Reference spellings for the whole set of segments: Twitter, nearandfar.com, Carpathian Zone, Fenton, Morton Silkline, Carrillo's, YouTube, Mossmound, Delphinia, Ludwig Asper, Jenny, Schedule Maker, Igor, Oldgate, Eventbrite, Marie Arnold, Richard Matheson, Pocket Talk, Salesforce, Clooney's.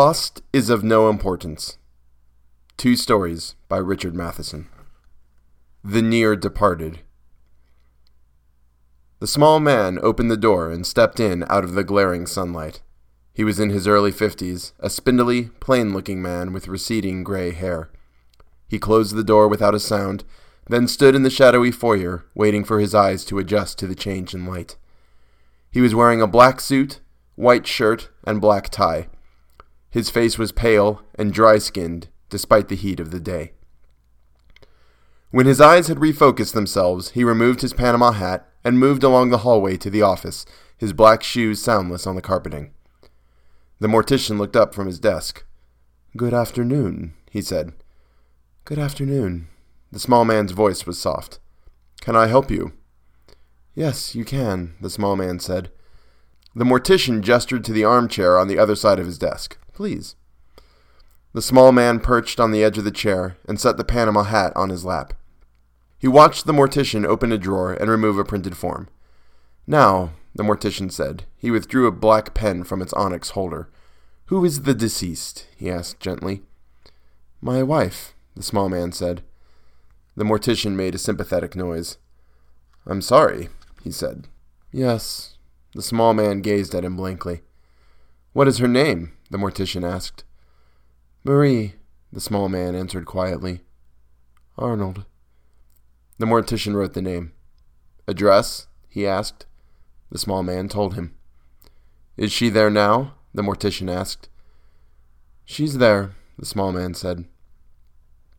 Cost is of no importance. Two stories by Richard Matheson. The near departed. The small man opened the door and stepped in out of the glaring sunlight. He was in his early 50s, a spindly, plain-looking man with receding gray hair. He closed the door without a sound, then stood in the shadowy foyer, waiting for his eyes to adjust to the change in light. He was wearing a black suit, white shirt, and black tie. His face was pale and dry-skinned, despite the heat of the day. When his eyes had refocused themselves, he removed his Panama hat and moved along the hallway to the office, his black shoes soundless on the carpeting. The mortician looked up from his desk. "Good afternoon," he said. "Good afternoon." The small man's voice was soft. "Can I help you?" "Yes, you can," the small man said. The mortician gestured to the armchair on the other side of his desk. "Please." The small man perched on the edge of the chair and set the Panama hat on his lap. He watched the mortician open a drawer and remove a printed form. "Now," the mortician said. He withdrew a black pen from its onyx holder. "Who is the deceased?" he asked gently. "My wife," the small man said. The mortician made a sympathetic noise. "I'm sorry," he said. "Yes." The small man gazed at him blankly. "What is her name?" the mortician asked. "Marie," the small man answered quietly. "Arnold." The mortician wrote the name. "Address?" he asked. The small man told him. "Is she there now?" the mortician asked. "She's there," the small man said.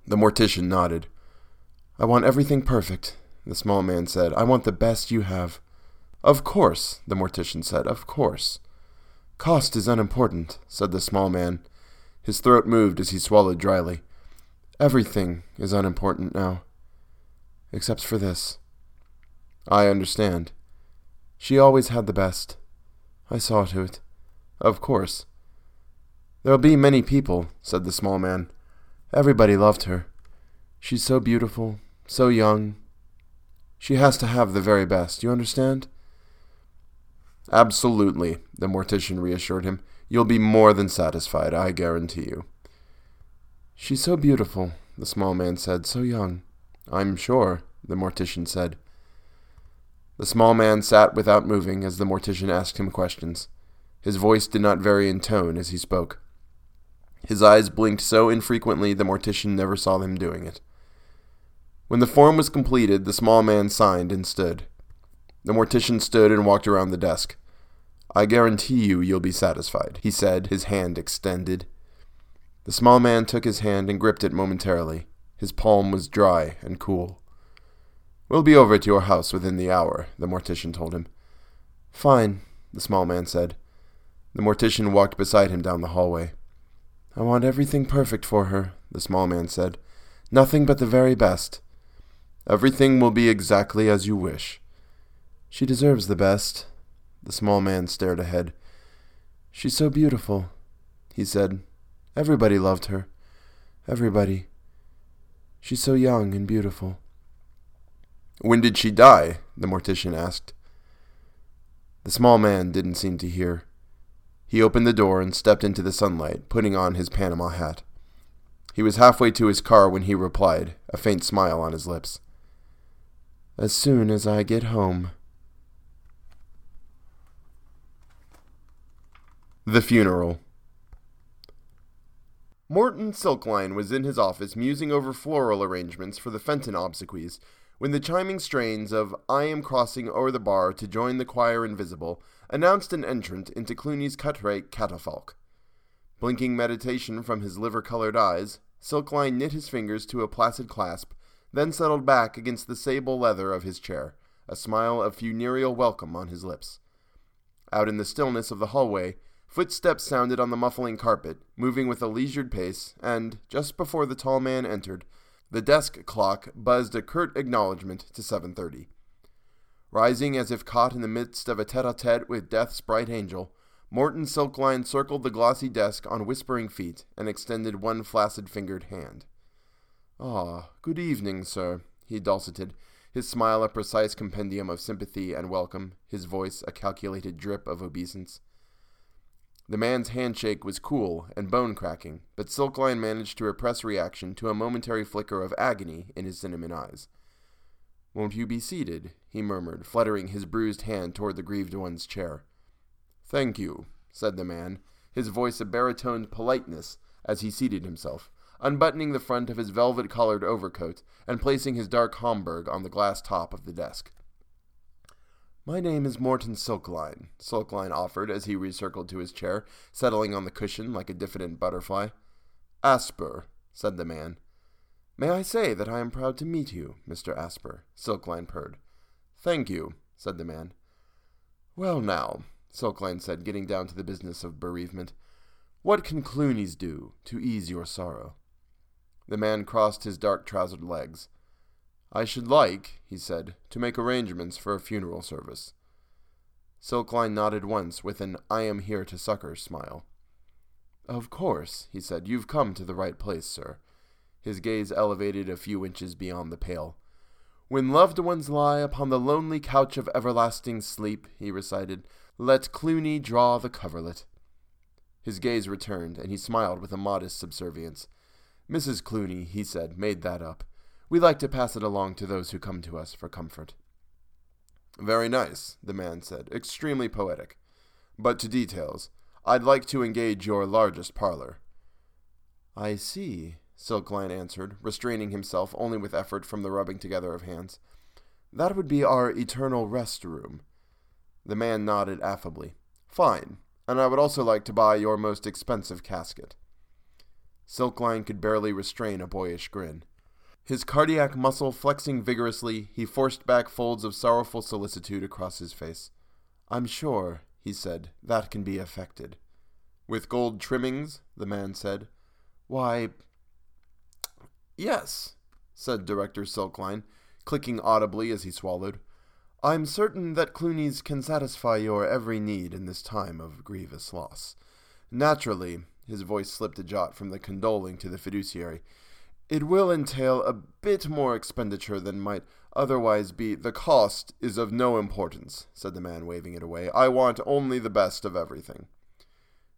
The mortician nodded. "I want everything perfect," the small man said. "I want the best you have." "Of course," the mortician said. "Of course." "Cost is unimportant," said the small man. His throat moved as he swallowed dryly. "Everything is unimportant now. Except for this." "I understand." "She always had the best. I saw to it." "Of course." "There'll be many people," said the small man. "Everybody loved her. She's so beautiful, so young. She has to have the very best, you understand?" "Absolutely," the mortician reassured him. "You'll be more than satisfied, I guarantee you." "She's so beautiful," the small man said, "so young." "I'm sure," the mortician said. The small man sat without moving as the mortician asked him questions. His voice did not vary in tone as he spoke. His eyes blinked so infrequently the mortician never saw them doing it. When the form was completed, the small man signed and stood. The mortician stood and walked around the desk. "I guarantee you'll be satisfied," he said, his hand extended. The small man took his hand and gripped it momentarily. His palm was dry and cool. "We'll be over at your house within the hour," the mortician told him. "Fine," the small man said. The mortician walked beside him down the hallway. "I want everything perfect for her," the small man said. "Nothing but the very best." "Everything will be exactly as you wish." "She deserves the best." The small man stared ahead. "She's so beautiful," he said. "Everybody loved her. Everybody. She's so young and beautiful." "When did she die?" the mortician asked. The small man didn't seem to hear. He opened the door and stepped into the sunlight, putting on his Panama hat. He was halfway to his car when he replied, a faint smile on his lips. "As soon as I get home." The funeral. Morton Silkline was in his office musing over floral arrangements for the Fenton obsequies, when the chiming strains of "I am crossing o'er the bar to join the choir invisible" announced an entrant into Clooney's cut-rate catafalque. Blinking meditation from his liver-colored eyes, Silkline knit his fingers to a placid clasp, then settled back against the sable leather of his chair, a smile of funereal welcome on his lips. Out in the stillness of the hallway, footsteps sounded on the muffling carpet, moving with a leisured pace, and, just before the tall man entered, the desk clock buzzed a curt acknowledgment to 7:30. Rising as if caught in the midst of a tete-a-tete with death's bright angel, Morton Silkline circled the glossy desk on whispering feet and extended one flaccid-fingered hand. "Ah, good evening, sir," he dulcited, his smile a precise compendium of sympathy and welcome, his voice a calculated drip of obeisance. The man's handshake was cool and bone-cracking, but Silkline managed to repress reaction to a momentary flicker of agony in his cinnamon eyes. "Won't you be seated?" he murmured, fluttering his bruised hand toward the grieved one's chair. "Thank you," said the man, his voice a baritone politeness as he seated himself, unbuttoning the front of his velvet-collared overcoat and placing his dark Homburg on the glass top of the desk. "My name is Morton Silkline," Silkline offered as he recircled to his chair, settling on the cushion like a diffident butterfly. "Asper," said the man. "May I say that I am proud to meet you, Mr. Asper," Silkline purred. "Thank you," said the man. "Well now," Silkline said, getting down to the business of bereavement, "what can Clooney's do to ease your sorrow?" The man crossed his dark-trousered legs. "I should like," he said, "to make arrangements for a funeral service." Silkline nodded once with an I-am-here-to-succor smile. "Of course," he said, "you've come to the right place, sir." His gaze elevated a few inches beyond the pale. "When loved ones lie upon the lonely couch of everlasting sleep," he recited, "let Clooney draw the coverlet." His gaze returned, and he smiled with a modest subservience. "Mrs. Clooney," he said, "made that up. We like to pass it along to those who come to us for comfort." "Very nice," the man said, "extremely poetic. But to details, I'd like to engage your largest parlor." "I see," Silkline answered, restraining himself only with effort from the rubbing together of hands. "That would be our eternal rest room." The man nodded affably. "Fine, and I would also like to buy your most expensive casket." Silkline could barely restrain a boyish grin. His cardiac muscle flexing vigorously, he forced back folds of sorrowful solicitude across his face. "I'm sure," he said, "that can be effected." "With gold trimmings?" the man said. "Why, yes," said Director Silkline, clicking audibly as he swallowed. "I'm certain that Clooney's can satisfy your every need in this time of grievous loss. Naturally," his voice slipped a jot from the condoling to the fiduciary, "it will entail a bit more expenditure than might otherwise be." "The cost is of no importance," said the man, waving it away. "I want only the best of everything."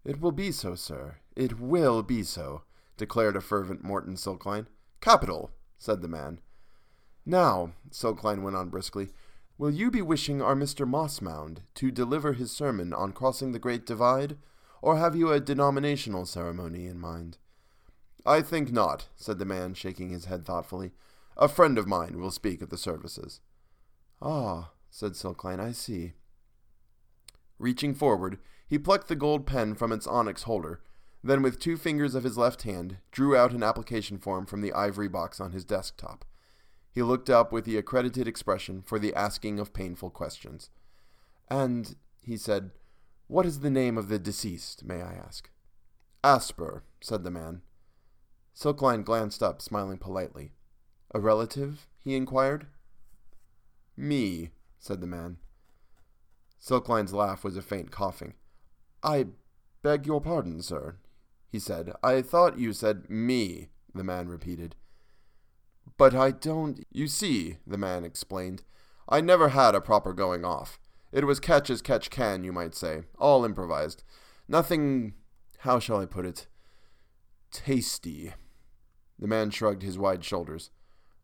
"It will be so, sir. It will be so," declared a fervent Morton Silkline. "Capital," said the man. "Now," Silkline went on briskly, "will you be wishing our Mr. Mossmound to deliver his sermon on crossing the Great Divide, or have you a denominational ceremony in mind?" "I think not," said the man, shaking his head thoughtfully. "A friend of mine will speak at the services." "Ah," said Silkline, "I see." Reaching forward, he plucked the gold pen from its onyx holder, then with two fingers of his left hand, drew out an application form from the ivory box on his desktop. He looked up with the accredited expression for the asking of painful questions. "And," he said, "what is the name of the deceased, may I ask?" "Asper," said the man. Silkline glanced up, smiling politely. "A relative?" he inquired. "Me," said the man. Silkline's laugh was a faint coughing. "I beg your pardon, sir," he said. "I thought you said me," the man repeated. "But I don't—" "You see," the man explained, "I never had a proper going off. It was catch as catch can, you might say, all improvised. Nothing, how shall I put it, tasty." The man shrugged his wide shoulders.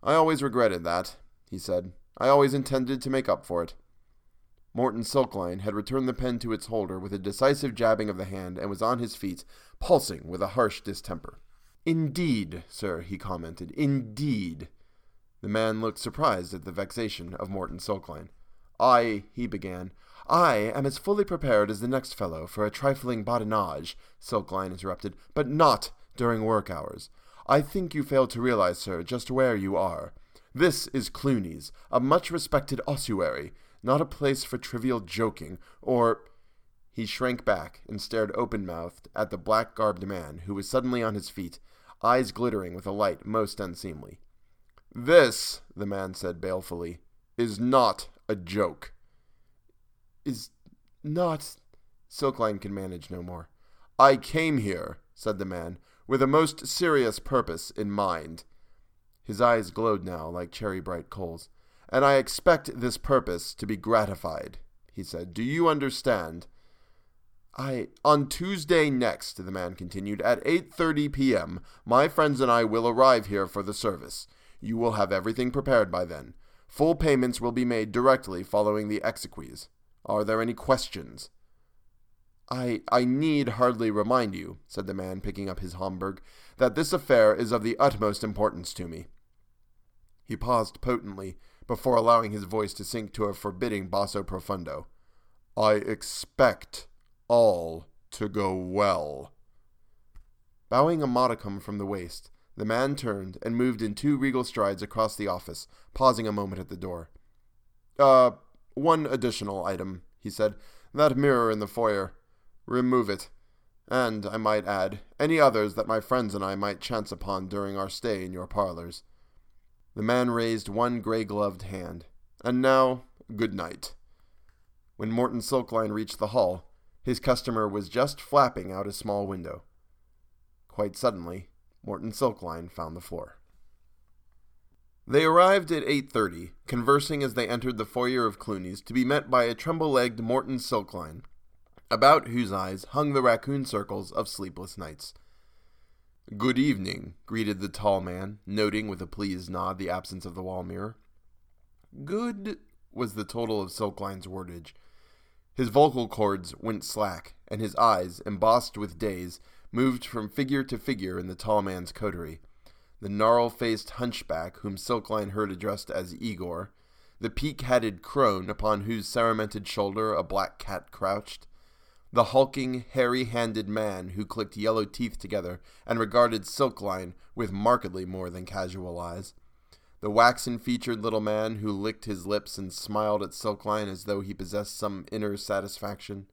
"I always regretted that," he said. "I always intended to make up for it." Morton Silkline had returned the pen to its holder with a decisive jabbing of the hand and was on his feet, pulsing with a harsh distemper. "Indeed, sir," he commented. "Indeed." The man looked surprised at the vexation of Morton Silkline. "I," he began, "I am as fully prepared as the next fellow for a trifling badinage," Silkline interrupted, "but not during work hours. I think you fail to realize, sir, just where you are. This is Clooney's, a much-respected ossuary, not a place for trivial joking, or—" He shrank back and stared open-mouthed at the black-garbed man, who was suddenly on his feet, eyes glittering with a light most unseemly. "This," the man said balefully, "is not a joke." "Is not—" Silkline can manage no more. "I came here," said the man, "with a most serious purpose in mind." His eyes glowed now like cherry-bright coals. "And I expect this purpose to be gratified," he said. "Do you understand?" On Tuesday next, the man continued, at 8:30 p.m., my friends and I will arrive here for the service. You will have everything prepared by then. Full payments will be made directly following the exequies. Are there any questions? I need hardly remind you, said the man, picking up his Homburg, that this affair is of the utmost importance to me. He paused potently before allowing his voice to sink to a forbidding basso profundo. I expect all to go well. Bowing a modicum from the waist, the man turned and moved in two regal strides across the office, pausing a moment at the door. One additional item, he said. That mirror in the foyer. Remove it. And, I might add, any others that my friends and I might chance upon during our stay in your parlors. The man raised one grey-gloved hand. And now, good night. When Morton Silkline reached the hall, his customer was just flapping out a small window. Quite suddenly, Morton Silkline found the floor. They arrived at 8:30, conversing as they entered the foyer of Clooney's, to be met by a tremble-legged Morton Silkline, about whose eyes hung the raccoon circles of sleepless nights. "Good evening," greeted the tall man, noting with a pleased nod the absence of the wall mirror. "Good," was the total of Silkline's wordage. His vocal cords went slack, and his eyes, embossed with days, moved from figure to figure in the tall man's coterie. The gnarled-faced hunchback whom Silkline heard addressed as Igor, the peak-hatted crone upon whose ceremented shoulder a black cat crouched, the hulking, hairy-handed man who clicked yellow teeth together and regarded Silkline with markedly more than casual eyes, the waxen-featured little man who licked his lips and smiled at Silkline as though he possessed some inner satisfaction,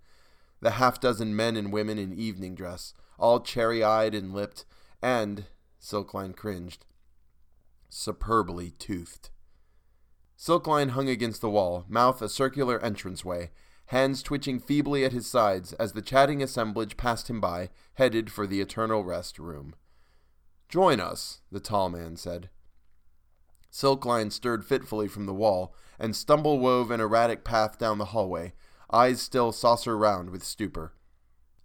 the half-dozen men and women in evening dress, all cherry-eyed and lipped, and— Silkline cringed. Superbly toothed. Silkline hung against the wall, mouth a circular entranceway, hands twitching feebly at his sides as the chatting assemblage passed him by, headed for the eternal rest room. "Join us," the tall man said. Silkline stirred fitfully from the wall, and stumble wove an erratic path down the hallway, eyes still saucer-round with stupor.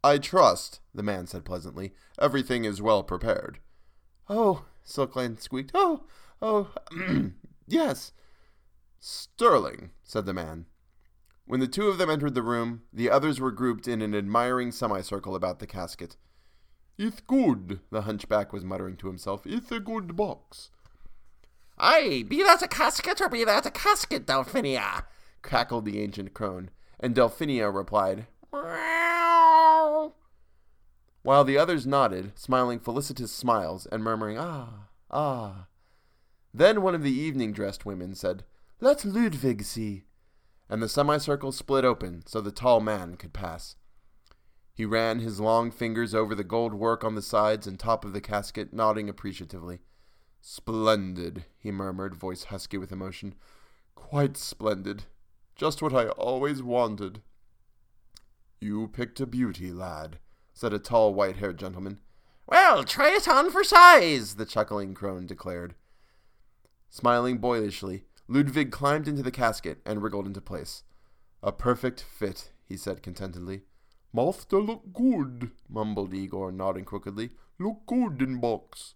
"I trust," the man said pleasantly, "everything is well prepared." "Oh," Silkline squeaked. Oh, yes. "Sterling," said the man. When the two of them entered the room, the others were grouped in an admiring semicircle about the casket. "It's good," the hunchback was muttering to himself. "It's a good box." "Aye, be that a casket or be that a casket, Delphinia," crackled the ancient crone, and Delphinia replied, "Meow." While the others nodded, smiling felicitous smiles, and murmuring, "Ah, ah." Then one of the evening-dressed women said, "Let Ludwig see," and the semicircle split open so the tall man could pass. He ran his long fingers over the gold work on the sides and top of the casket, nodding appreciatively. "Splendid," he murmured, voice husky with emotion. "Quite splendid. Just what I always wanted." "You picked a beauty, lad," said a tall, white-haired gentleman. "Well, try it on for size," the chuckling crone declared. Smiling boyishly, Ludwig climbed into the casket and wriggled into place. "A perfect fit," he said contentedly. "Master look good," mumbled Igor, nodding crookedly. "Look good in box."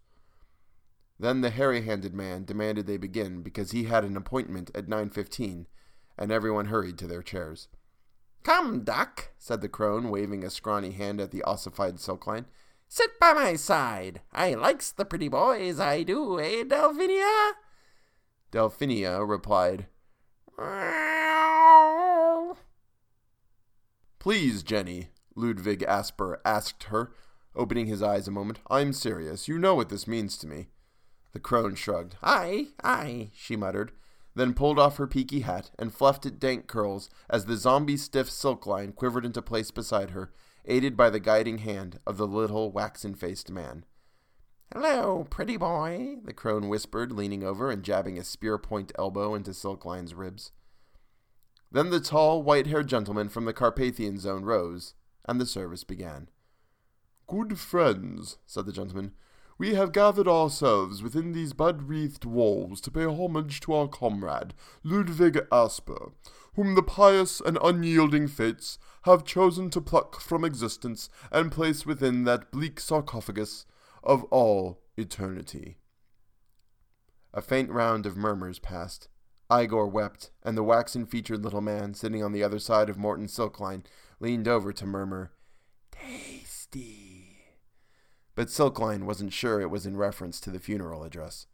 Then the hairy-handed man demanded they begin because he had an appointment at 9:15, and everyone hurried to their chairs. "Come, Doc," said the crone, waving a scrawny hand at the ossified Silkline. "Sit by my side. I likes the pretty boys, I do, eh, Delphinia?" Delphinia replied, "Meow." "Please, Jenny," Ludwig Asper asked her, opening his eyes a moment. "I'm serious. You know what this means to me." The crone shrugged. "Aye, aye," she muttered, then pulled off her peaky hat and fluffed its dank curls as the zombie-stiff Silkline quivered into place beside her, aided by the guiding hand of the little waxen-faced man. "Hello, pretty boy," the crone whispered, leaning over and jabbing a spear-point elbow into Silkline's ribs. Then the tall, white-haired gentleman from the Carpathian Zone rose, and the service began. "Good friends," said the gentleman, we have gathered ourselves within these bud-wreathed walls to pay homage to our comrade, Ludwig Asper, whom the pious and unyielding fates have chosen to pluck from existence and place within that bleak sarcophagus of all eternity." A faint round of murmurs passed. Igor wept, and the waxen-featured little man sitting on the other side of Morton Silkline leaned over to murmur, "Tasty." But Silkline wasn't sure it was in reference to the funeral address.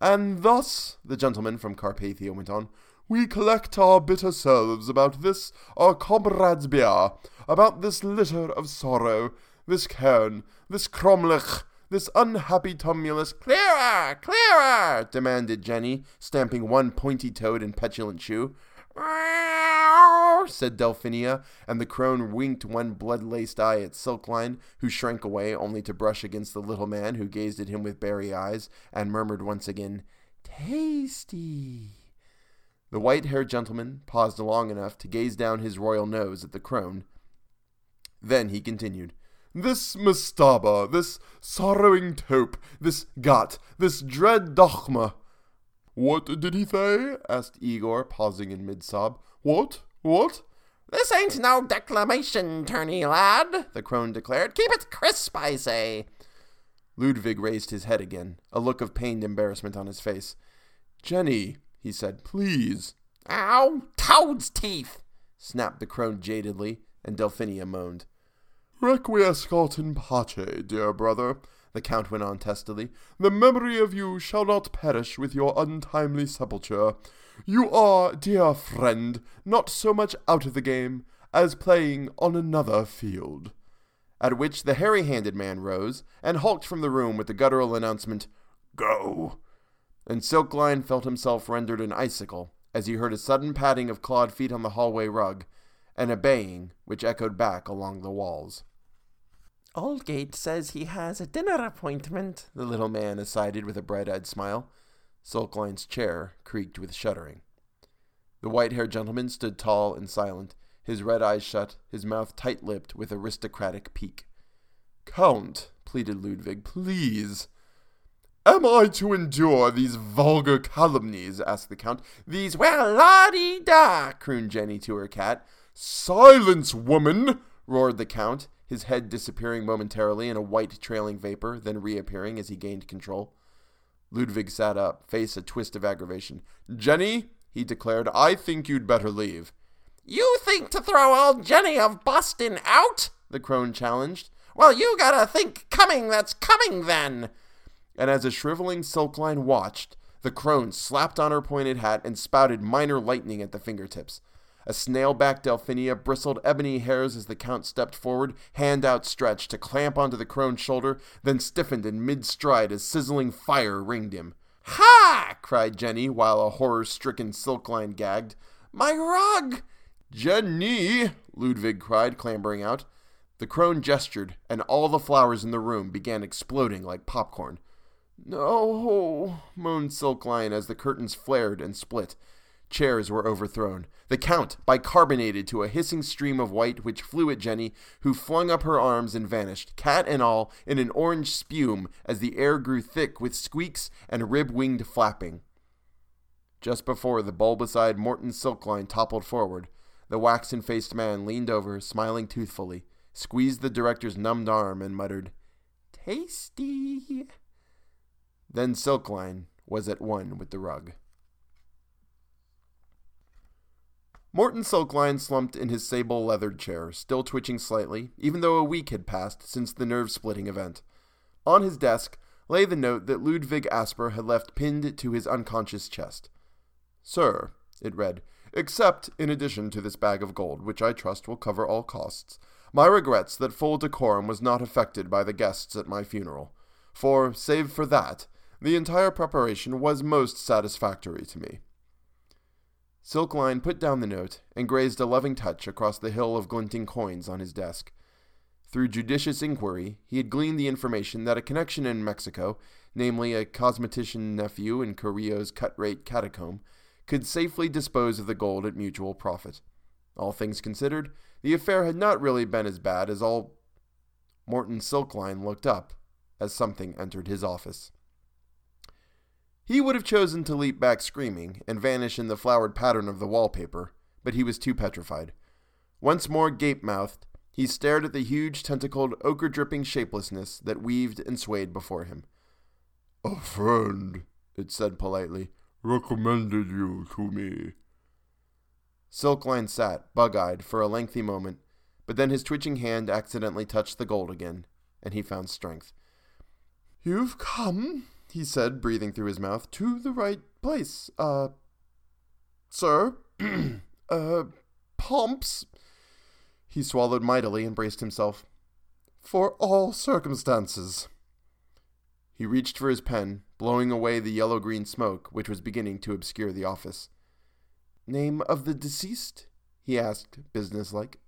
"And thus," the gentleman from Carpathia went on, "we collect our bitter selves about this, our comrade's bier, about this litter of sorrow, this cairn, this cromlech, this unhappy tumulus." "Clearer! Clearer!" demanded Jenny, stamping one pointy-toed and petulant shoe. "Meow," said Delphinia, and the crone winked one blood-laced eye at Silkline, who shrank away only to brush against the little man who gazed at him with berry eyes, and murmured once again, "Tasty." The white-haired gentleman paused long enough to gaze down his royal nose at the crone. Then he continued, "This mastaba, this sorrowing taupe, this gat, this dread dogma." "What did he say?" asked Igor, pausing in mid-sob. What? "This ain't no declamation, tourney lad," the crone declared. "Keep it crisp, I say." Ludwig raised his head again, a look of pained embarrassment on his face. "Jenny," he said, "please." "Ow, toad's teeth," snapped the crone jadedly, and Delphinia moaned. "Requiescat in pace, dear brother," the Count went on testily. "The memory of you shall not perish with your untimely sepulture. You are, dear friend, not so much out of the game as playing on another field." At which the hairy-handed man rose and hulked from the room with the guttural announcement, "Go!" And Silkline felt himself rendered an icicle as he heard a sudden padding of clawed feet on the hallway rug, and a baying which echoed back along the walls. "Oldgate says he has a dinner appointment," the little man assented with a bright-eyed smile. Silkline's chair creaked with shuddering. The white-haired gentleman stood tall and silent, his red eyes shut, his mouth tight-lipped with aristocratic pique. "Count," pleaded Ludwig, "please." "Am I to endure these vulgar calumnies?" asked the Count. "These, well, la-dee-da," crooned Jenny to her cat. "Silence, woman!" roared the Count, his head disappearing momentarily in a white trailing vapor, then reappearing as he gained control. Ludwig sat up, face a twist of aggravation. "Jenny," he declared, "I think you'd better leave." "You think to throw old Jenny of Boston out?" the crone challenged. "Well, you gotta think coming that's coming, then." And as a shriveling Silkline watched, the crone slapped on her pointed hat and spouted minor lightning at the fingertips. A snail-backed Delphinia bristled ebony hairs as the Count stepped forward, hand outstretched, to clamp onto the crone's shoulder, then stiffened in mid-stride as sizzling fire ringed him. "Ha!" cried Jenny, while a horror-stricken Silkline gagged. "My rug!" "Jenny!" Ludwig cried, clambering out. The crone gestured, and all the flowers in the room began exploding like popcorn. "No!" moaned Silkline as the curtains flared and split. Chairs were overthrown. The Count bicarbonated to a hissing stream of white which flew at Jenny, who flung up her arms and vanished, cat and all, in an orange spume as the air grew thick with squeaks and rib-winged flapping. Just before the bulbous-eyed Morton Silkline toppled forward, the waxen-faced man leaned over, smiling toothfully, squeezed the director's numbed arm, and muttered, "Tasty." Then Silkline was at one with the rug. Morton Silkline slumped in his sable-leathered chair, still twitching slightly, even though a week had passed since the nerve-splitting event. On his desk lay the note that Ludwig Asper had left pinned to his unconscious chest. "Sir," it read, "except in addition to this bag of gold, which I trust will cover all costs, my regrets that full decorum was not affected by the guests at my funeral. For, save for that, the entire preparation was most satisfactory to me." Silkline put down the note and grazed a loving touch across the hill of glinting coins on his desk. Through judicious inquiry, he had gleaned the information that a connection in Mexico, namely a cosmetician nephew in Carrillo's cut-rate catacomb, could safely dispose of the gold at mutual profit. All things considered, the affair had not really been as bad as all... Morton Silkline looked up, as something entered his office. He would have chosen to leap back screaming and vanish in the flowered pattern of the wallpaper, but he was too petrified. Once more gape-mouthed, he stared at the huge tentacled ochre-dripping shapelessness that weaved and swayed before him. "A friend," it said politely, "recommended you to me." Silkline sat, bug-eyed, for a lengthy moment, but then his twitching hand accidentally touched the gold again, and he found strength. "You've come," he said, breathing through his mouth, "to the right place, sir, Pomps." He swallowed mightily and braced himself. "For all circumstances." He reached for his pen, blowing away the yellow-green smoke which was beginning to obscure the office. "Name of the deceased?" he asked, businesslike.